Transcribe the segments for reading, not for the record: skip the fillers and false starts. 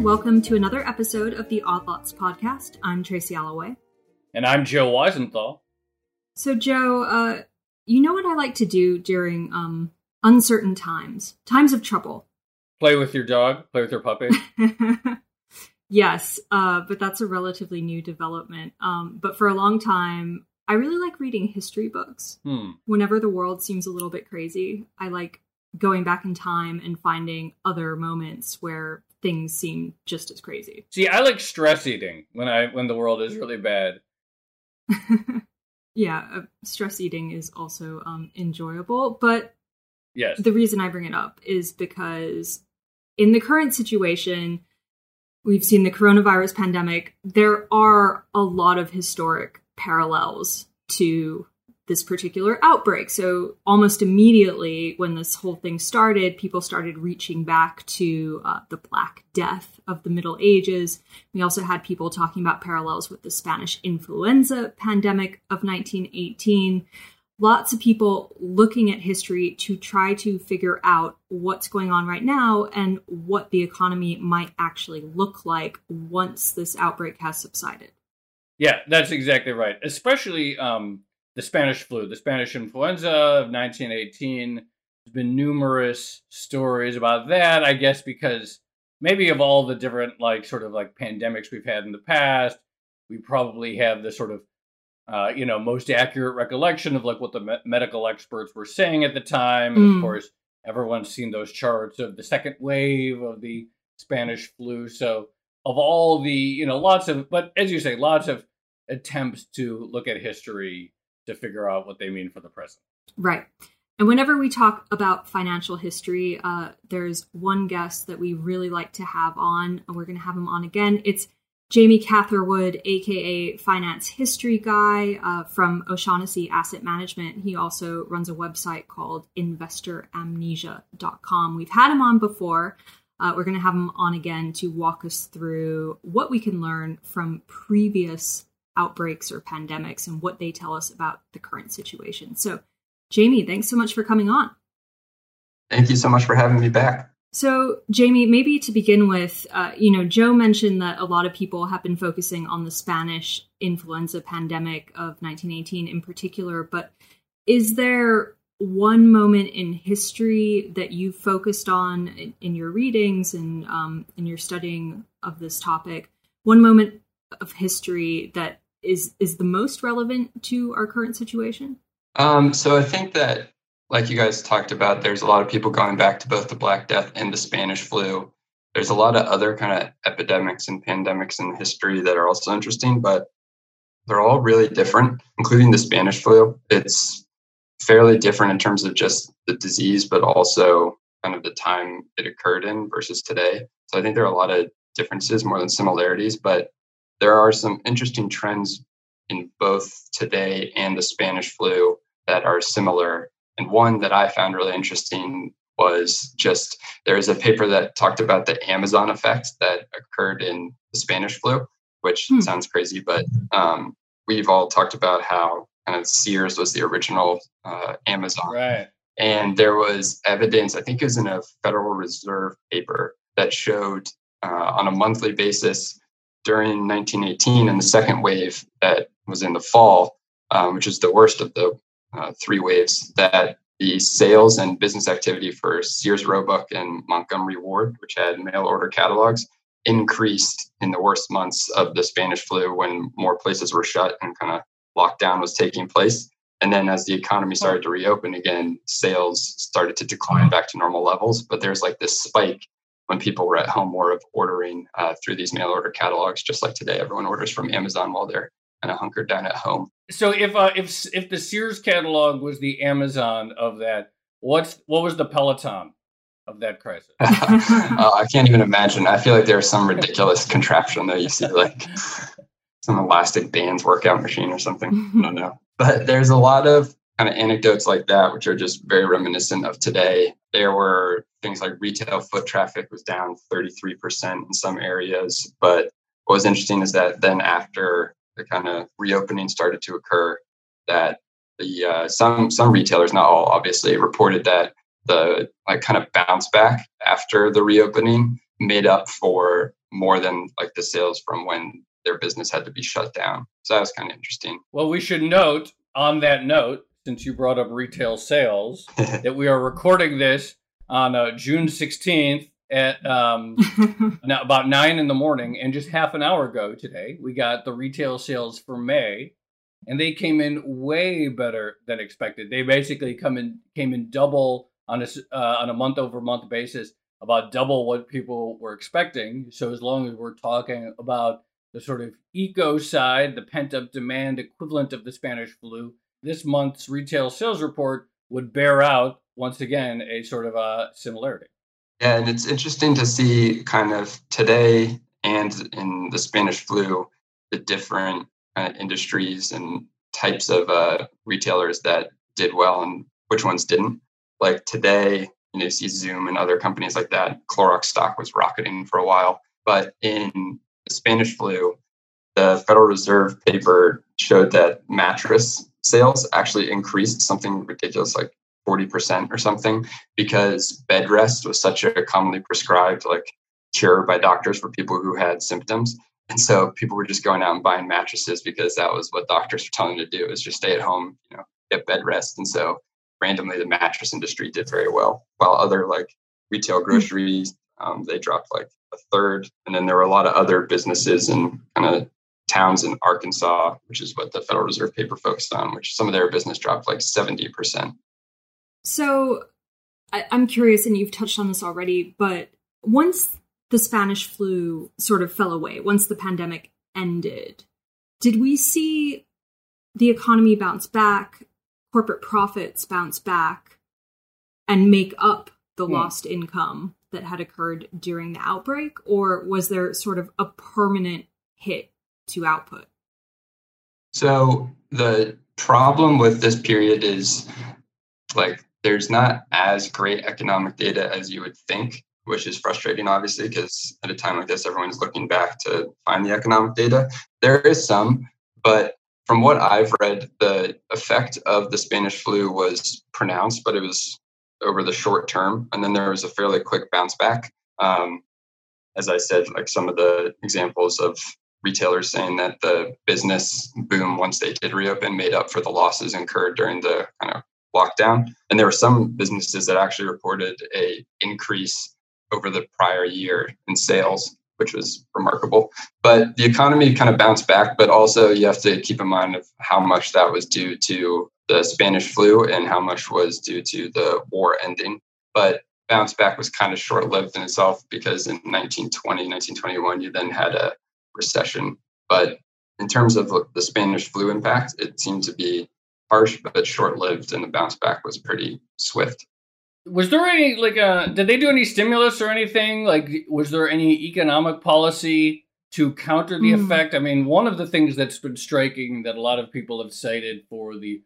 and welcome to another episode of the Odd Lots podcast. I'm Tracy Alloway. And I'm Joe Weisenthal. So, Joe, you know what I like to do during uncertain times, times of trouble? Play with your dog, play with your puppy. Yes, but that's a relatively new development. But for a long time, I really like reading history books. Whenever the world seems a little bit crazy, I like going back in time and finding other moments where things seem just as crazy. See, I like stress eating when the world is really bad. Yeah, stress eating is also enjoyable, but yes. The reason I bring it up is because in the current situation, we've seen the coronavirus pandemic. There are a lot of historic parallels to this particular outbreak. So almost immediately when this whole thing started, people started reaching back to the Black Death of the Middle Ages. We also had people talking about parallels with the Spanish influenza pandemic of 1918. Lots of people looking at history to try to figure out what's going on right now and what the economy might actually look like once this outbreak has subsided. Yeah, that's exactly right. Especially the Spanish flu, the Spanish influenza of 1918, there's been numerous stories about that, I guess, because maybe of all the different pandemics we've had in the past, we probably have the sort of, most accurate recollection of what the medical experts were saying at the time. And of course, everyone's seen those charts of the second wave of the Spanish flu. So of all the, but as you say, lots of attempts to look at history to figure out what they mean for the present. Right. And whenever we talk about financial history, there's one guest that we really like to have on, and we're going to have him on again. It's Jamie Catherwood, aka Finance History Guy from O'Shaughnessy Asset Management. He also runs a website called InvestorAmnesia.com. We've had him on before. We're going to have him on again to walk us through what we can learn from previous outbreaks or pandemics and what they tell us about the current situation. So, Jamie, thanks so much for coming on. Thank you so much for having me back. So, Jamie, maybe to begin with, Joe mentioned that a lot of people have been focusing on the Spanish influenza pandemic of 1918 in particular, but is there one moment in history that you focused on in your readings and in your studying of this topic, one moment of history that is the most relevant to our current situation? So I think that, like you guys talked about, there's a lot of people going back to both the Black Death and the Spanish flu. There's a lot of other kind of epidemics and pandemics in history that are also interesting, but they're all really different, including the Spanish flu. It's fairly different in terms of just the disease, but also kind of the time it occurred in versus today. So I think there are a lot of differences more than similarities, but there are some interesting trends in both today and the Spanish flu that are similar. And one that I found really interesting was just, there is a paper that talked about the Amazon effect that occurred in the Spanish flu, which sounds crazy, but we've all talked about how kind of Sears was the original Amazon. Right. And there was evidence, I think it was in a Federal Reserve paper, that showed on a monthly basis during 1918 and the second wave that was in the fall, which is the worst of the three waves, that the sales and business activity for Sears Roebuck and Montgomery Ward, which had mail order catalogs, increased in the worst months of the Spanish flu when more places were shut and kind of lockdown was taking place. And then as the economy started to reopen again, sales started to decline back to normal levels. But there's this spike when people were at home more of ordering through these mail order catalogs, just like today, everyone orders from Amazon while they're kind of hunkered down at home. So if the Sears catalog was the Amazon of that, what was the Peloton of that crisis? I can't even imagine. I feel like there's some ridiculous contraption that you see, some elastic bands workout machine or something. I don't know. But there's a lot of kind of anecdotes like that, which are just very reminiscent of today. There were things like retail foot traffic was down 33% in some areas. But what was interesting is that then after the kind of reopening started to occur, that the some retailers, not all obviously, reported that the kind of bounce back after the reopening made up for more than like the sales from when their business had to be shut down. So that was kind of interesting. Well, we should note on that note, since you brought up retail sales, that we are recording this on June 16th at about 9 in the morning. And just half an hour ago today, we got the retail sales for May, and they came in way better than expected. They basically came in double on a month over month basis, about double what people were expecting. So as long as we're talking about the sort of eco side, the pent-up demand equivalent of the Spanish flu, this month's retail sales report would bear out, once again, a sort of a similarity. Yeah, and it's interesting to see kind of today and in the Spanish flu, the different kind of industries and types of retailers that did well and which ones didn't. Like today, you see Zoom and other companies like that. Clorox stock was rocketing for a while, but in the Spanish flu, the Federal Reserve paper showed that mattress sales actually increased something ridiculous, like 40% or something, because bed rest was such a commonly prescribed like cure by doctors for people who had symptoms. And so people were just going out and buying mattresses because that was what doctors were telling them to do, is just stay at home, get bed rest. And so randomly, the mattress industry did very well, while other like retail groceries, they dropped like a third. And then there were a lot of other businesses and kind of towns in Arkansas, which is what the Federal Reserve paper focused on, which some of their business dropped like 70%. So I'm curious, and you've touched on this already, but once the Spanish flu sort of fell away, once the pandemic ended, did we see the economy bounce back, corporate profits bounce back, and make up the lost income that had occurred during the outbreak? Or was there sort of a permanent hit to output? So the problem with this period is like there's not as great economic data as you would think, which is frustrating, obviously, because at a time like this, everyone's looking back to find the economic data. There is some, but from what I've read, the effect of the Spanish flu was pronounced, but it was over the short term. And then there was a fairly quick bounce back. As I said, like some of the examples of retailers saying that the business boom, once they did reopen, made up for the losses incurred during the kind of lockdown. And there were some businesses that actually reported an increase over the prior year in sales, which was remarkable. But the economy kind of bounced back, but also you have to keep in mind of how much that was due to the Spanish flu and how much was due to the war ending. But bounce back was kind of short-lived in itself, because in 1920, 1921, you then had a recession. But in terms of the Spanish flu impact, it seemed to be harsh, but short-lived, and the bounce back was pretty swift. Was there any, did they do any stimulus or anything? Was there any economic policy to counter the effect? I mean, one of the things that's been striking that a lot of people have cited for the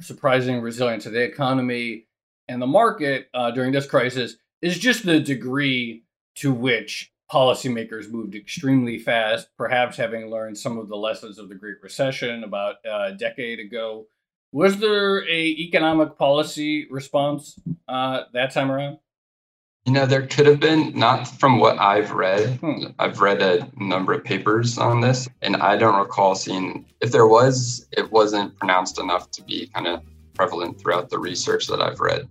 surprising resilience of the economy and the market during this crisis is just the degree to which policymakers moved extremely fast, perhaps having learned some of the lessons of the Great Recession about a decade ago. Was there an economic policy response that time around? There could have been, not from what I've read. I've read a number of papers on this, and I don't recall seeing, if there was, it wasn't pronounced enough to be kind of prevalent throughout the research that I've read.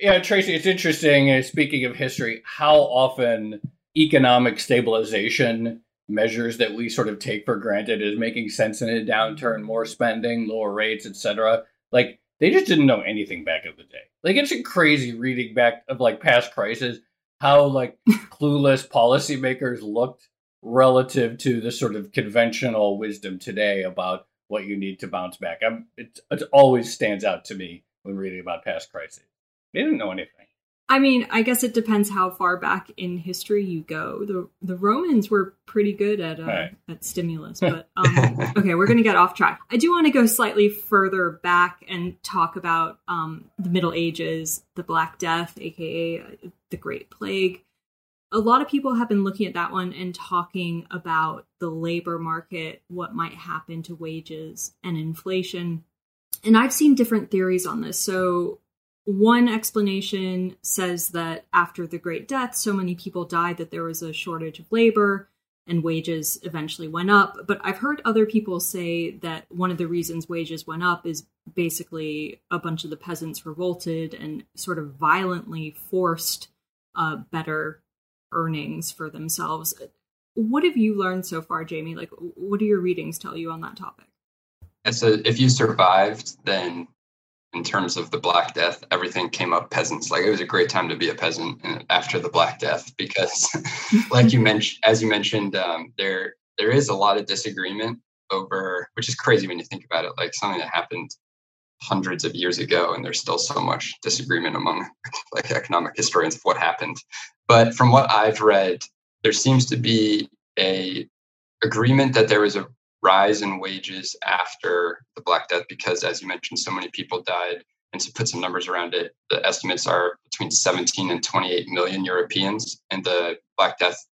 Yeah, Tracy, it's interesting, speaking of history, how often economic stabilization measures that we sort of take for granted as making sense in a downturn, more spending, lower rates, etc. They just didn't know anything back in the day. It's a crazy reading back of past crises, how clueless policymakers looked relative to the sort of conventional wisdom today about what you need to bounce back. It always stands out to me when reading about past crises. They didn't know anything. I mean, I guess it depends how far back in history you go. The Romans were pretty good at stimulus, but okay, we're going to get off track. I do want to go slightly further back and talk about the Middle Ages, the Black Death, aka the Great Plague. A lot of people have been looking at that one and talking about the labor market, what might happen to wages and inflation. And I've seen different theories on this. So one explanation says that after the Great Death, so many people died that there was a shortage of labor and wages eventually went up. But I've heard other people say that one of the reasons wages went up is basically a bunch of the peasants revolted and sort of violently forced better earnings for themselves. What have you learned so far, Jamie? Like, what do your readings tell you on that topic? So if you survived, then in terms of the Black Death, everything came up peasants. Like, it was a great time to be a peasant after the Black Death, because like you mentioned, as you mentioned, there is a lot of disagreement over, which is crazy when you think about it, like something that happened hundreds of years ago, and there's still so much disagreement among like economic historians of what happened. But from what I've read, there seems to be a agreement that there was a rise in wages after the Black Death, because as you mentioned, so many people died. And to put some numbers around it, the estimates are between 17 and 28 million Europeans. And the Black Death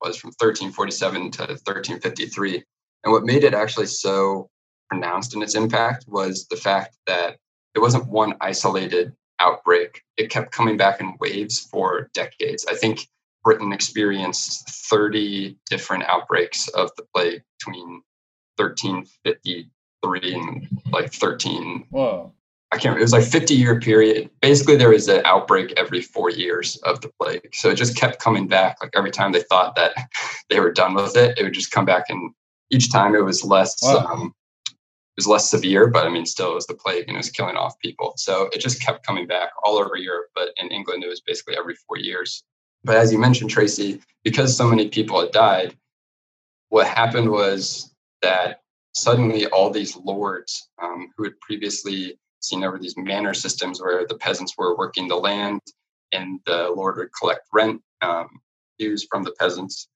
was from 1347 to 1353. And what made it actually so pronounced in its impact was the fact that it wasn't one isolated outbreak. It kept coming back in waves for decades. I think Britain experienced 30 different outbreaks of the plague between 1353 and like 13. Whoa. I can't remember. It was like 50-year period. Basically, there was an outbreak every 4 years of the plague. So it just kept coming back. Like every time they thought that they were done with it, it would just come back. And each time it was less, it was less severe, but I mean, still it was the plague and it was killing off people. So it just kept coming back all over Europe. But in England, it was basically every 4 years. But as you mentioned, Tracy, because so many people had died, what happened was that suddenly all these lords who had previously seen over these manor systems where the peasants were working the land and the lord would collect rent dues from the peasants,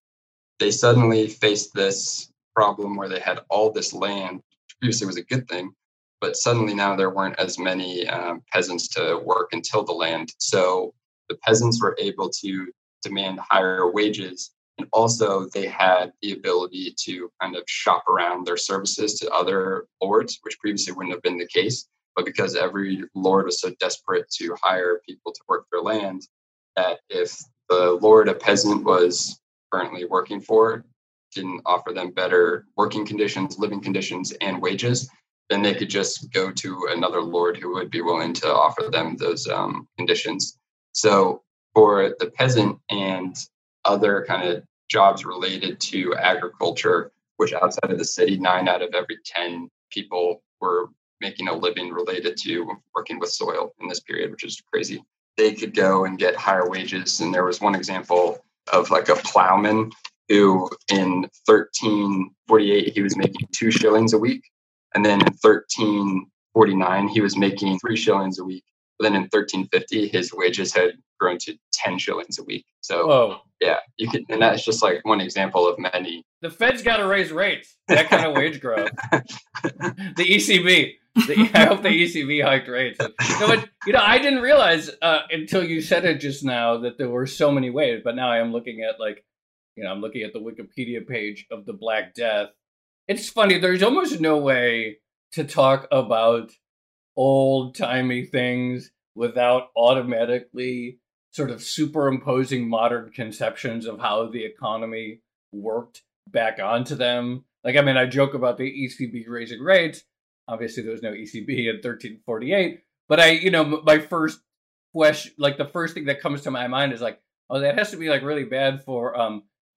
they suddenly faced this problem where they had all this land. Previously was a good thing, but suddenly now there weren't as many peasants to work and till the land. So the peasants were able to demand higher wages, and also they had the ability to kind of shop around their services to other lords, which previously wouldn't have been the case. But because every lord was so desperate to hire people to work their land, that if the lord a peasant was currently working for didn't offer them better working conditions, living conditions, and wages, then they could just go to another lord who would be willing to offer them those conditions. So for the peasant and other kind of jobs related to agriculture, which outside of the city, 9 out of every 10 people were making a living related to working with soil in this period, which is crazy. They could go and get higher wages. And there was one example of like a plowman who in 1348, he was making 2 shillings a week. And then in 1349, he was making 3 shillings a week. But then in 1350, his wages had grown to 10 shillings a week. So, whoa. Yeah, you could, and that's just like one example of many. The Fed's got to raise rates. That kind of wage growth. The ECB. I hope the ECB hiked rates. No, but, you know, I didn't realize until you said it just now that there were so many ways. But now I am looking at like, you know, I'm looking at the Wikipedia page of the Black Death. It's funny. There's almost no way to talk about old-timey things without automatically sort of superimposing modern conceptions of how the economy worked back onto them. Like, I mean, I joke about the ECB raising rates. Obviously, there was no ECB in 1348. But I, you know, my first question, like the first thing that comes to my mind is like, oh, that has to be like really bad for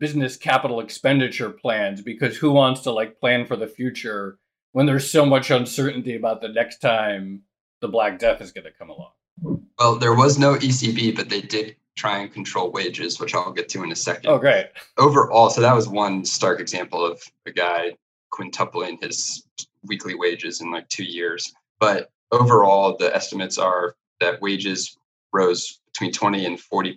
business capital expenditure plans, because who wants to like plan for the future when there's so much uncertainty about the next time the Black Death is going to come along? Well, there was no ECB, but they did try and control wages, which I'll get to in a second. Oh, great. Overall, so that was one stark example of a guy quintupling his weekly wages in like 2 years. But overall, the estimates are that wages rose between 20 and 40%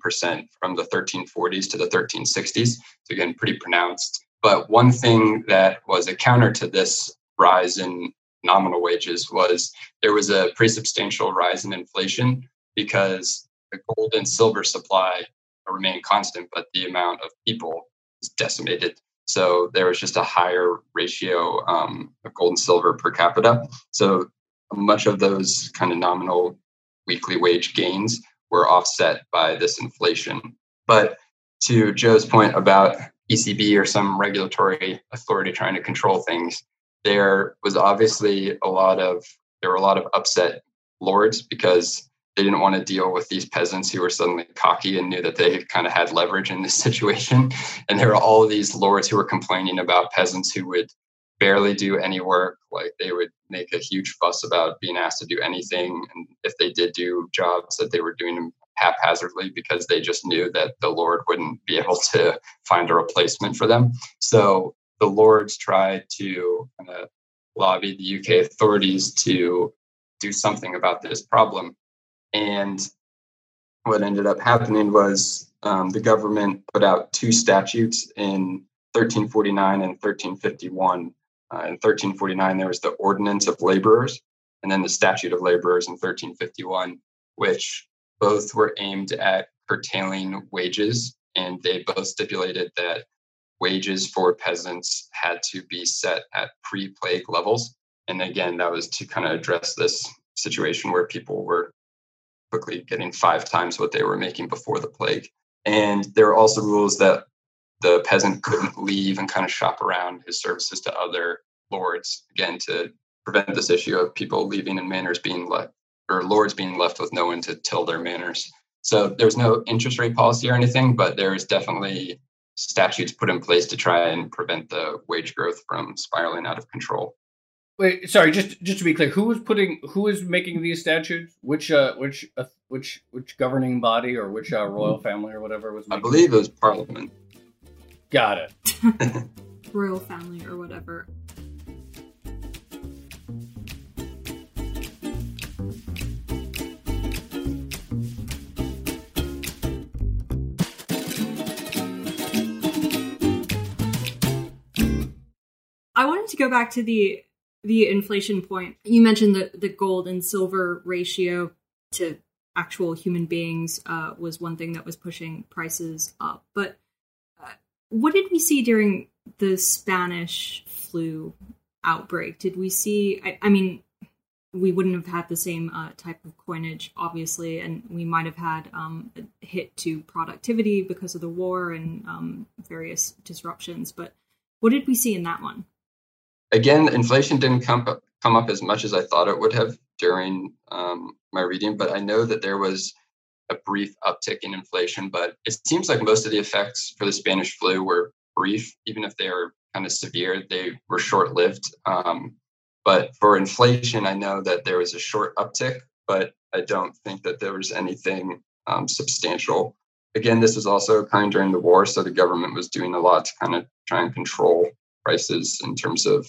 from the 1340s to the 1360s. So again, pretty pronounced. But one thing that was a counter to this rise in nominal wages was there was a pretty substantial rise in inflation, because the gold and silver supply remained constant, but the amount of people is decimated. So there was just a higher ratio of gold and silver per capita. So much of those kind of nominal weekly wage gains were offset by this inflation. But to Joe's point about ECB or some regulatory authority trying to control things, there was obviously there were a lot of upset lords because they didn't want to deal with these peasants who were suddenly cocky and knew that they kind of had leverage in this situation. And there were all of these lords who were complaining about peasants who would barely do any work. Like they would make a huge fuss about being asked to do anything. And if they did do jobs, that they were doing them haphazardly because they just knew that the lord wouldn't be able to find a replacement for them. So the lords tried to lobby the UK authorities to do something about this problem. And what ended up happening was the government put out two statutes in 1349 and 1351. In 1349, there was the Ordinance of Laborers and then the Statute of Laborers in 1351, which both were aimed at curtailing wages. And they both stipulated that wages for peasants had to be set at pre-plague levels. And again, that was to kind of address this situation where people were quickly getting 5 times what they were making before the plague. And there were also rules that the peasant couldn't leave and kind of shop around his services to other lords, again, to prevent this issue of people leaving and manors being left, or lords being left with no one to till their manors. So there was no interest rate policy or anything, but there was definitely statutes put in place to try and prevent the wage growth from spiraling out of control. Wait, sorry, just to be clear, who is making these statutes? Which governing body or which royal family or whatever was making? I believe it was Parliament. Got it. Royal family or whatever. I wanted to go back to the inflation point. You mentioned that the gold and silver ratio to actual human beings was one thing that was pushing prices up. But what did we see during the Spanish flu outbreak? Did we see, I mean, we wouldn't have had the same type of coinage, obviously, and we might have had a hit to productivity because of the war and various disruptions. But what did we see in that one? Again, inflation didn't come up as much as I thought it would have during my reading, but I know that there was a brief uptick in inflation, but it seems like most of the effects for the Spanish flu were brief, even if they were kind of severe, they were short-lived. But for inflation, I know that there was a short uptick, but I don't think that there was anything substantial. Again, this was also occurring during the war, so the government was doing a lot to kind of try and control prices in terms of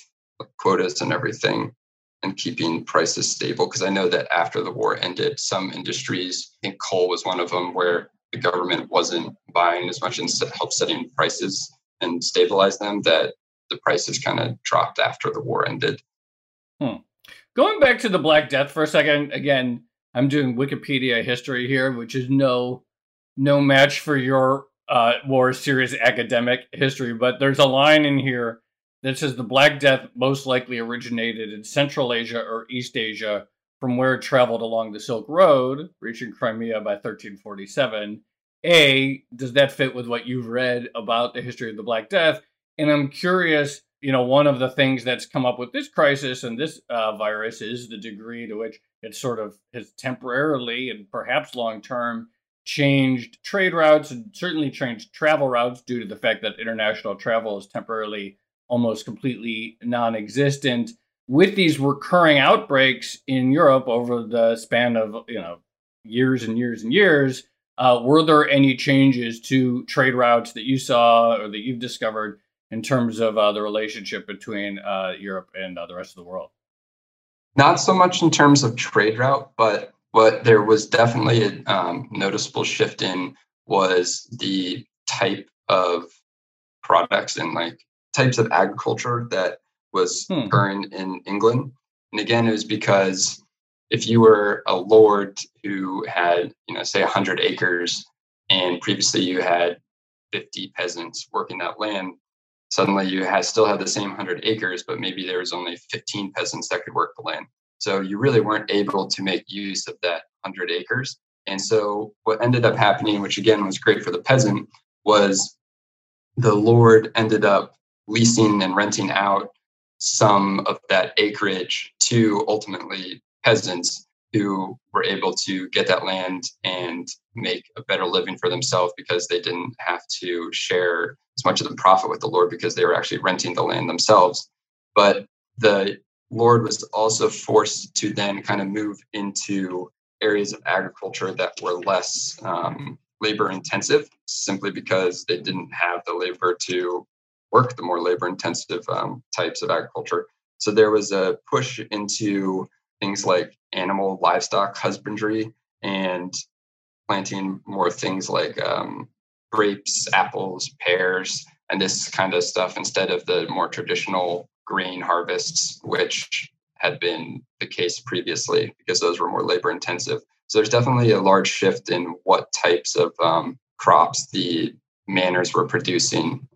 quotas and everything and keeping prices stable. Because I know that after the war ended, some industries, I think coal was one of them, where the government wasn't buying as much and helped setting prices and stabilize them, that the prices kind of dropped after the war ended. Going back to the Black Death for a second, again, I'm doing Wikipedia history here, which is no match for your war serious academic history, but there's a line in here that says the Black Death most likely originated in Central Asia or East Asia, from where it traveled along the Silk Road, reaching Crimea by 1347. A, does that fit with what you've read about the history of the Black Death? And I'm curious, one of the things that's come up with this crisis and this virus is the degree to which it sort of has temporarily and perhaps long-term changed trade routes and certainly changed travel routes due to the fact that international travel is temporarily almost completely non-existent. With these recurring outbreaks in Europe over the span of, years and years and years, were there any changes to trade routes that you saw or that you've discovered in terms of the relationship between Europe and the rest of the world? Not so much in terms of trade route, but there was definitely a noticeable shift in was the type of products and types of agriculture that was occurring in England. And again, it was because if you were a lord who had, say 100 acres, and previously you had 50 peasants working that land, suddenly you still had the same 100 acres, but maybe there was only 15 peasants that could work the land. So you really weren't able to make use of that 100 acres. And so what ended up happening, which again was great for the peasant, was the lord ended up leasing and renting out some of that acreage to ultimately peasants who were able to get that land and make a better living for themselves because they didn't have to share as much of the profit with the lord because they were actually renting the land themselves. But the lord was also forced to then kind of move into areas of agriculture that were less labor intensive, simply because they didn't have the labor to work the more labor intensive types of agriculture. So there was a push into things like animal livestock husbandry and planting more things like grapes, apples, pears, and this kind of stuff instead of the more traditional grain harvests, which had been the case previously because those were more labor intensive. So there's definitely a large shift in what types of crops the manors were producing,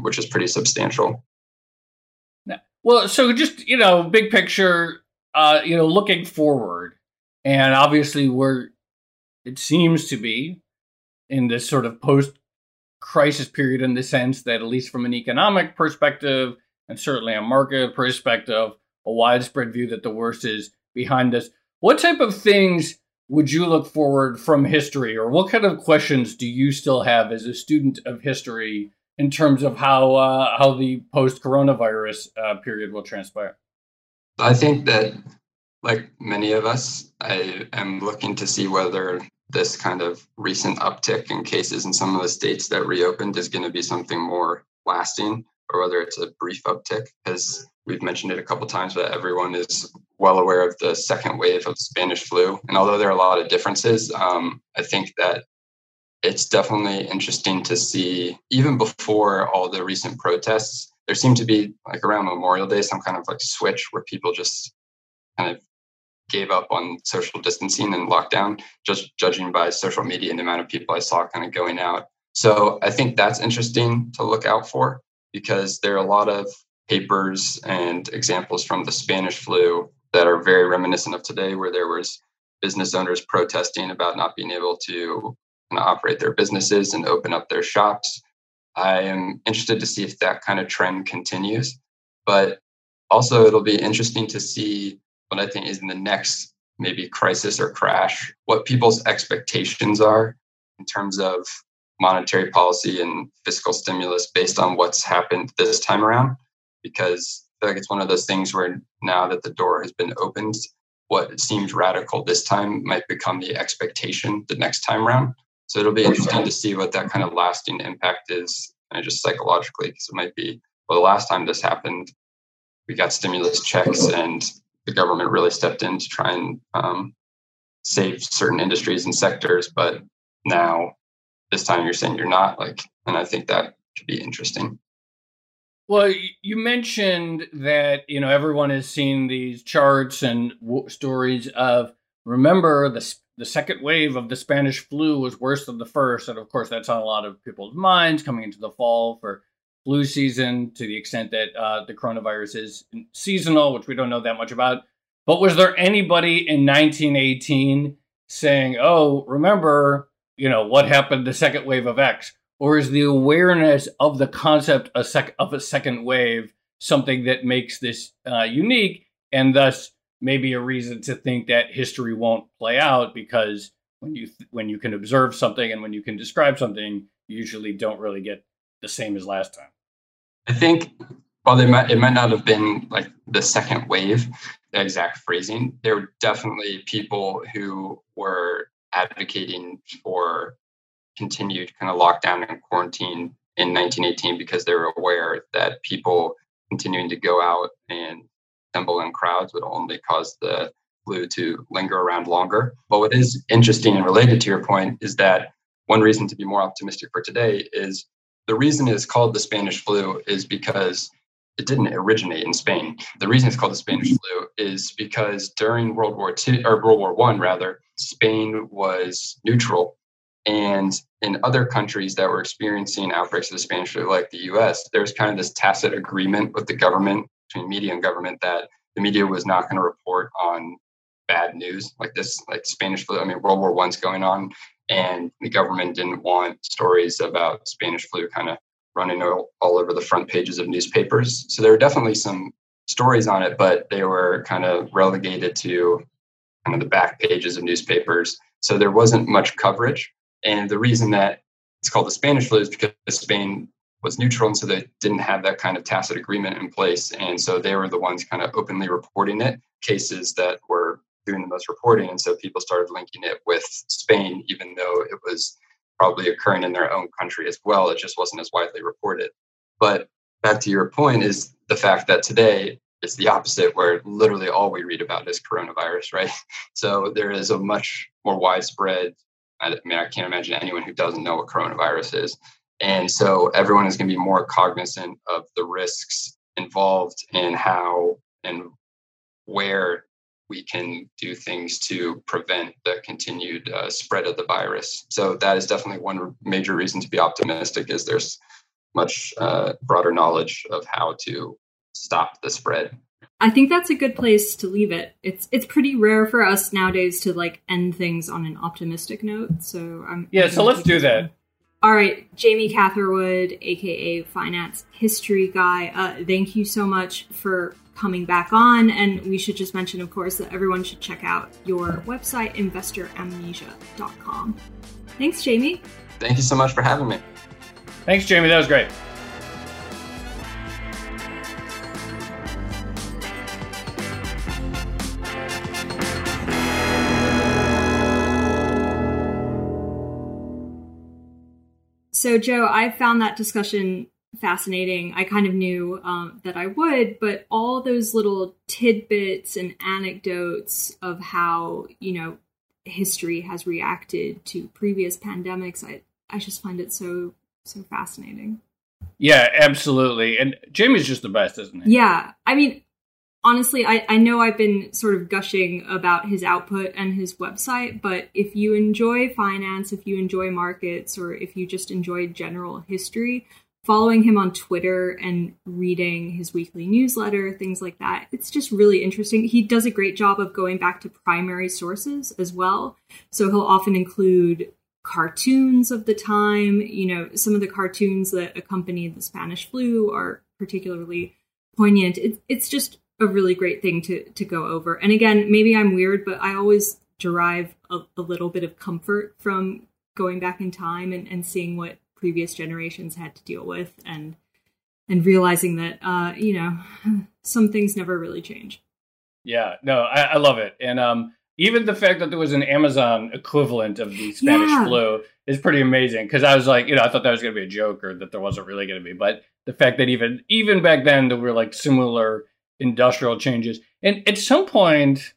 which is pretty substantial. Well, so just, big picture, looking forward, and obviously it seems to be in this sort of post-crisis period in the sense that, at least from an economic perspective and certainly a market perspective, a widespread view that the worst is behind us. What type of things would you look forward from history, or what kind of questions do you still have as a student of history in terms of how the post-coronavirus period will transpire? I think that, like many of us, I am looking to see whether this kind of recent uptick in cases in some of the states that reopened is going to be something more lasting, or whether it's a brief uptick, because we've mentioned it a couple of times, but everyone is well aware of the second wave of Spanish flu. And although there are a lot of differences, I think that it's definitely interesting to see, even before all the recent protests, there seemed to be, like around Memorial Day, some kind of like switch where people just kind of gave up on social distancing and lockdown, just judging by social media and the amount of people I saw kind of going out. So I think that's interesting to look out for, because there are a lot of papers and examples from the Spanish flu that are very reminiscent of today, where there was business owners protesting about not being able to operate their businesses and open up their shops. I am interested to see if that kind of trend continues, but also it'll be interesting to see what I think is in the next maybe crisis or crash, what people's expectations are in terms of monetary policy and fiscal stimulus based on what's happened this time around, because I feel like it's one of those things where now that the door has been opened, what seemed radical this time might become the expectation the next time around. So it'll be interesting to see what that kind of lasting impact is, and just psychologically, because it might be, well, the last time this happened, we got stimulus checks and the government really stepped in to try and save certain industries and sectors. But now this time you're saying you're not, like, and I think that could be interesting. Well, you mentioned that, everyone has seen these charts and stories of, remember, the second wave of the Spanish flu was worse than the first. And of course, that's on a lot of people's minds coming into the fall for flu season, to the extent that the coronavirus is seasonal, which we don't know that much about. But was there anybody in 1918 saying, oh, remember, what happened, the second wave of X? Or is the awareness of the concept of a second wave something that makes this unique, and thus maybe a reason to think that history won't play out, because when you can observe something and when you can describe something, you usually don't really get the same as last time? I think, while it might not have been like the second wave, the exact phrasing, there were definitely people who were advocating for continued kind of lockdown and quarantine in 1918, because they were aware that people continuing to go out and assemble in crowds would only cause the flu to linger around longer. But what is interesting and related to your point is that one reason to be more optimistic for today is the reason it's called the Spanish flu is because it didn't originate in Spain. The reason it's called the Spanish flu is because during World War II, or World War I rather, Spain was neutral And in other countries that were experiencing outbreaks of the Spanish flu, like the US, there was kind of this tacit agreement with the government, between media and government, that the media was not going to report on bad news like this, like Spanish flu. I mean, World War I's going on, and the government didn't want stories about Spanish flu kind of running all over the front pages of newspapers. So there were definitely some stories on it, but they were kind of relegated to kind of the back pages of newspapers. So there wasn't much coverage. And the reason that it's called the Spanish flu is because Spain was neutral, and so they didn't have that kind of tacit agreement in place. And so they were the ones kind of openly reporting it, cases that were doing the most reporting. And so people started linking it with Spain, even though it was probably occurring in their own country as well. It just wasn't as widely reported. But back to your point is the fact that today it's the opposite, where literally all we read about is coronavirus, right? So there is a much more widespread, I mean, I can't imagine anyone who doesn't know what coronavirus is. And so everyone is going to be more cognizant of the risks involved and how and where we can do things to prevent the continued spread of the virus. So that is definitely one major reason to be optimistic, is there's much broader knowledge of how to stop the spread. I think that's a good place to leave it. It's pretty rare for us nowadays to like end things on an optimistic note. So let's do that. All right, Jamie Catherwood, aka Finance History Guy, thank you so much for coming back on. And we should just mention, of course, that everyone should check out your website, InvestorAmnesia.com. Thanks, Jamie. Thank you so much for having me. Thanks, Jamie. That was great. So, Joe, I found that discussion fascinating. I kind of knew that I would, but all those little tidbits and anecdotes of how, you know, history has reacted to previous pandemics, I just find it so fascinating. Yeah, absolutely. And Jamie's just the best, isn't he? Yeah. I mean, honestly, I know I've been sort of gushing about his output and his website, but if you enjoy finance, if you enjoy markets, or if you just enjoy general history, following him on Twitter and reading his weekly newsletter, things like that, it's just really interesting. He does a great job of going back to primary sources as well. So he'll often include cartoons of the time. You know, some of the cartoons that accompanied the Spanish flu are particularly poignant. It's just a really great thing to go over. And again, maybe I'm weird, but I always derive a little bit of comfort from going back in time and seeing what previous generations had to deal with and realizing that, you know, some things never really change. Yeah, no, I love it. And even the fact that there was an Amazon equivalent of the Spanish flu is pretty amazing, because I was like, you know, I thought that was going to be a joke or that there wasn't really going to be. But the fact that even back then there were like similar industrial changes. And at some point,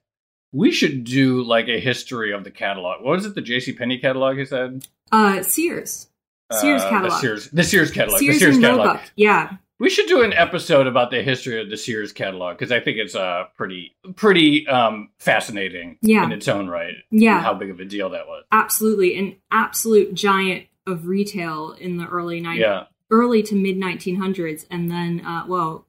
we should do like a history of the catalog. What was it? The JCPenney catalog, you said? Sears catalog. The Sears catalog. Roebuck. Yeah. We should do an episode about the history of the Sears catalog, because I think it's pretty fascinating in its own right. Yeah. How big of a deal that was. Absolutely. An absolute giant of retail in the early to mid 1900s. And then,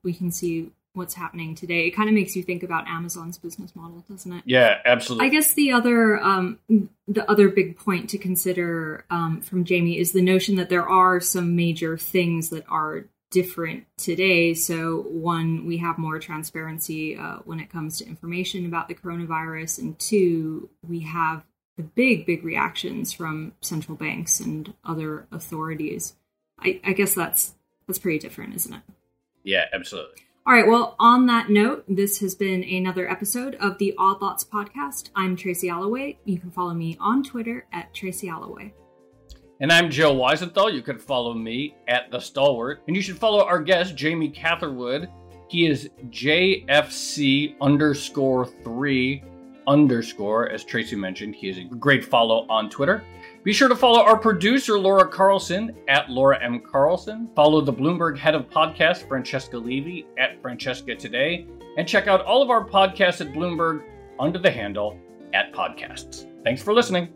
we can see what's happening today. It kind of makes you think about Amazon's business model, doesn't it? Yeah, absolutely. I guess the other big point to consider from Jamie is the notion that there are some major things that are different today. So one, we have more transparency when it comes to information about the coronavirus. And two, we have the big reactions from central banks and other authorities. I guess that's pretty different, isn't it? Yeah, absolutely. All right. Well, on that note, this has been another episode of the Odd Lots podcast. I'm Tracy Alloway. You can follow me on Twitter at Tracy Alloway. And I'm Joe Weisenthal. You can follow me at The Stalwart. And you should follow our guest, Jamie Catherwood. He is JFC_3_ as Tracy mentioned. He is a great follow on Twitter. Be sure to follow our producer, Laura Carlson, at Laura M. Carlson. Follow the Bloomberg head of podcast, Francesca Levy, at Francesca Today. And check out all of our podcasts at Bloomberg under the handle @podcasts. Thanks for listening.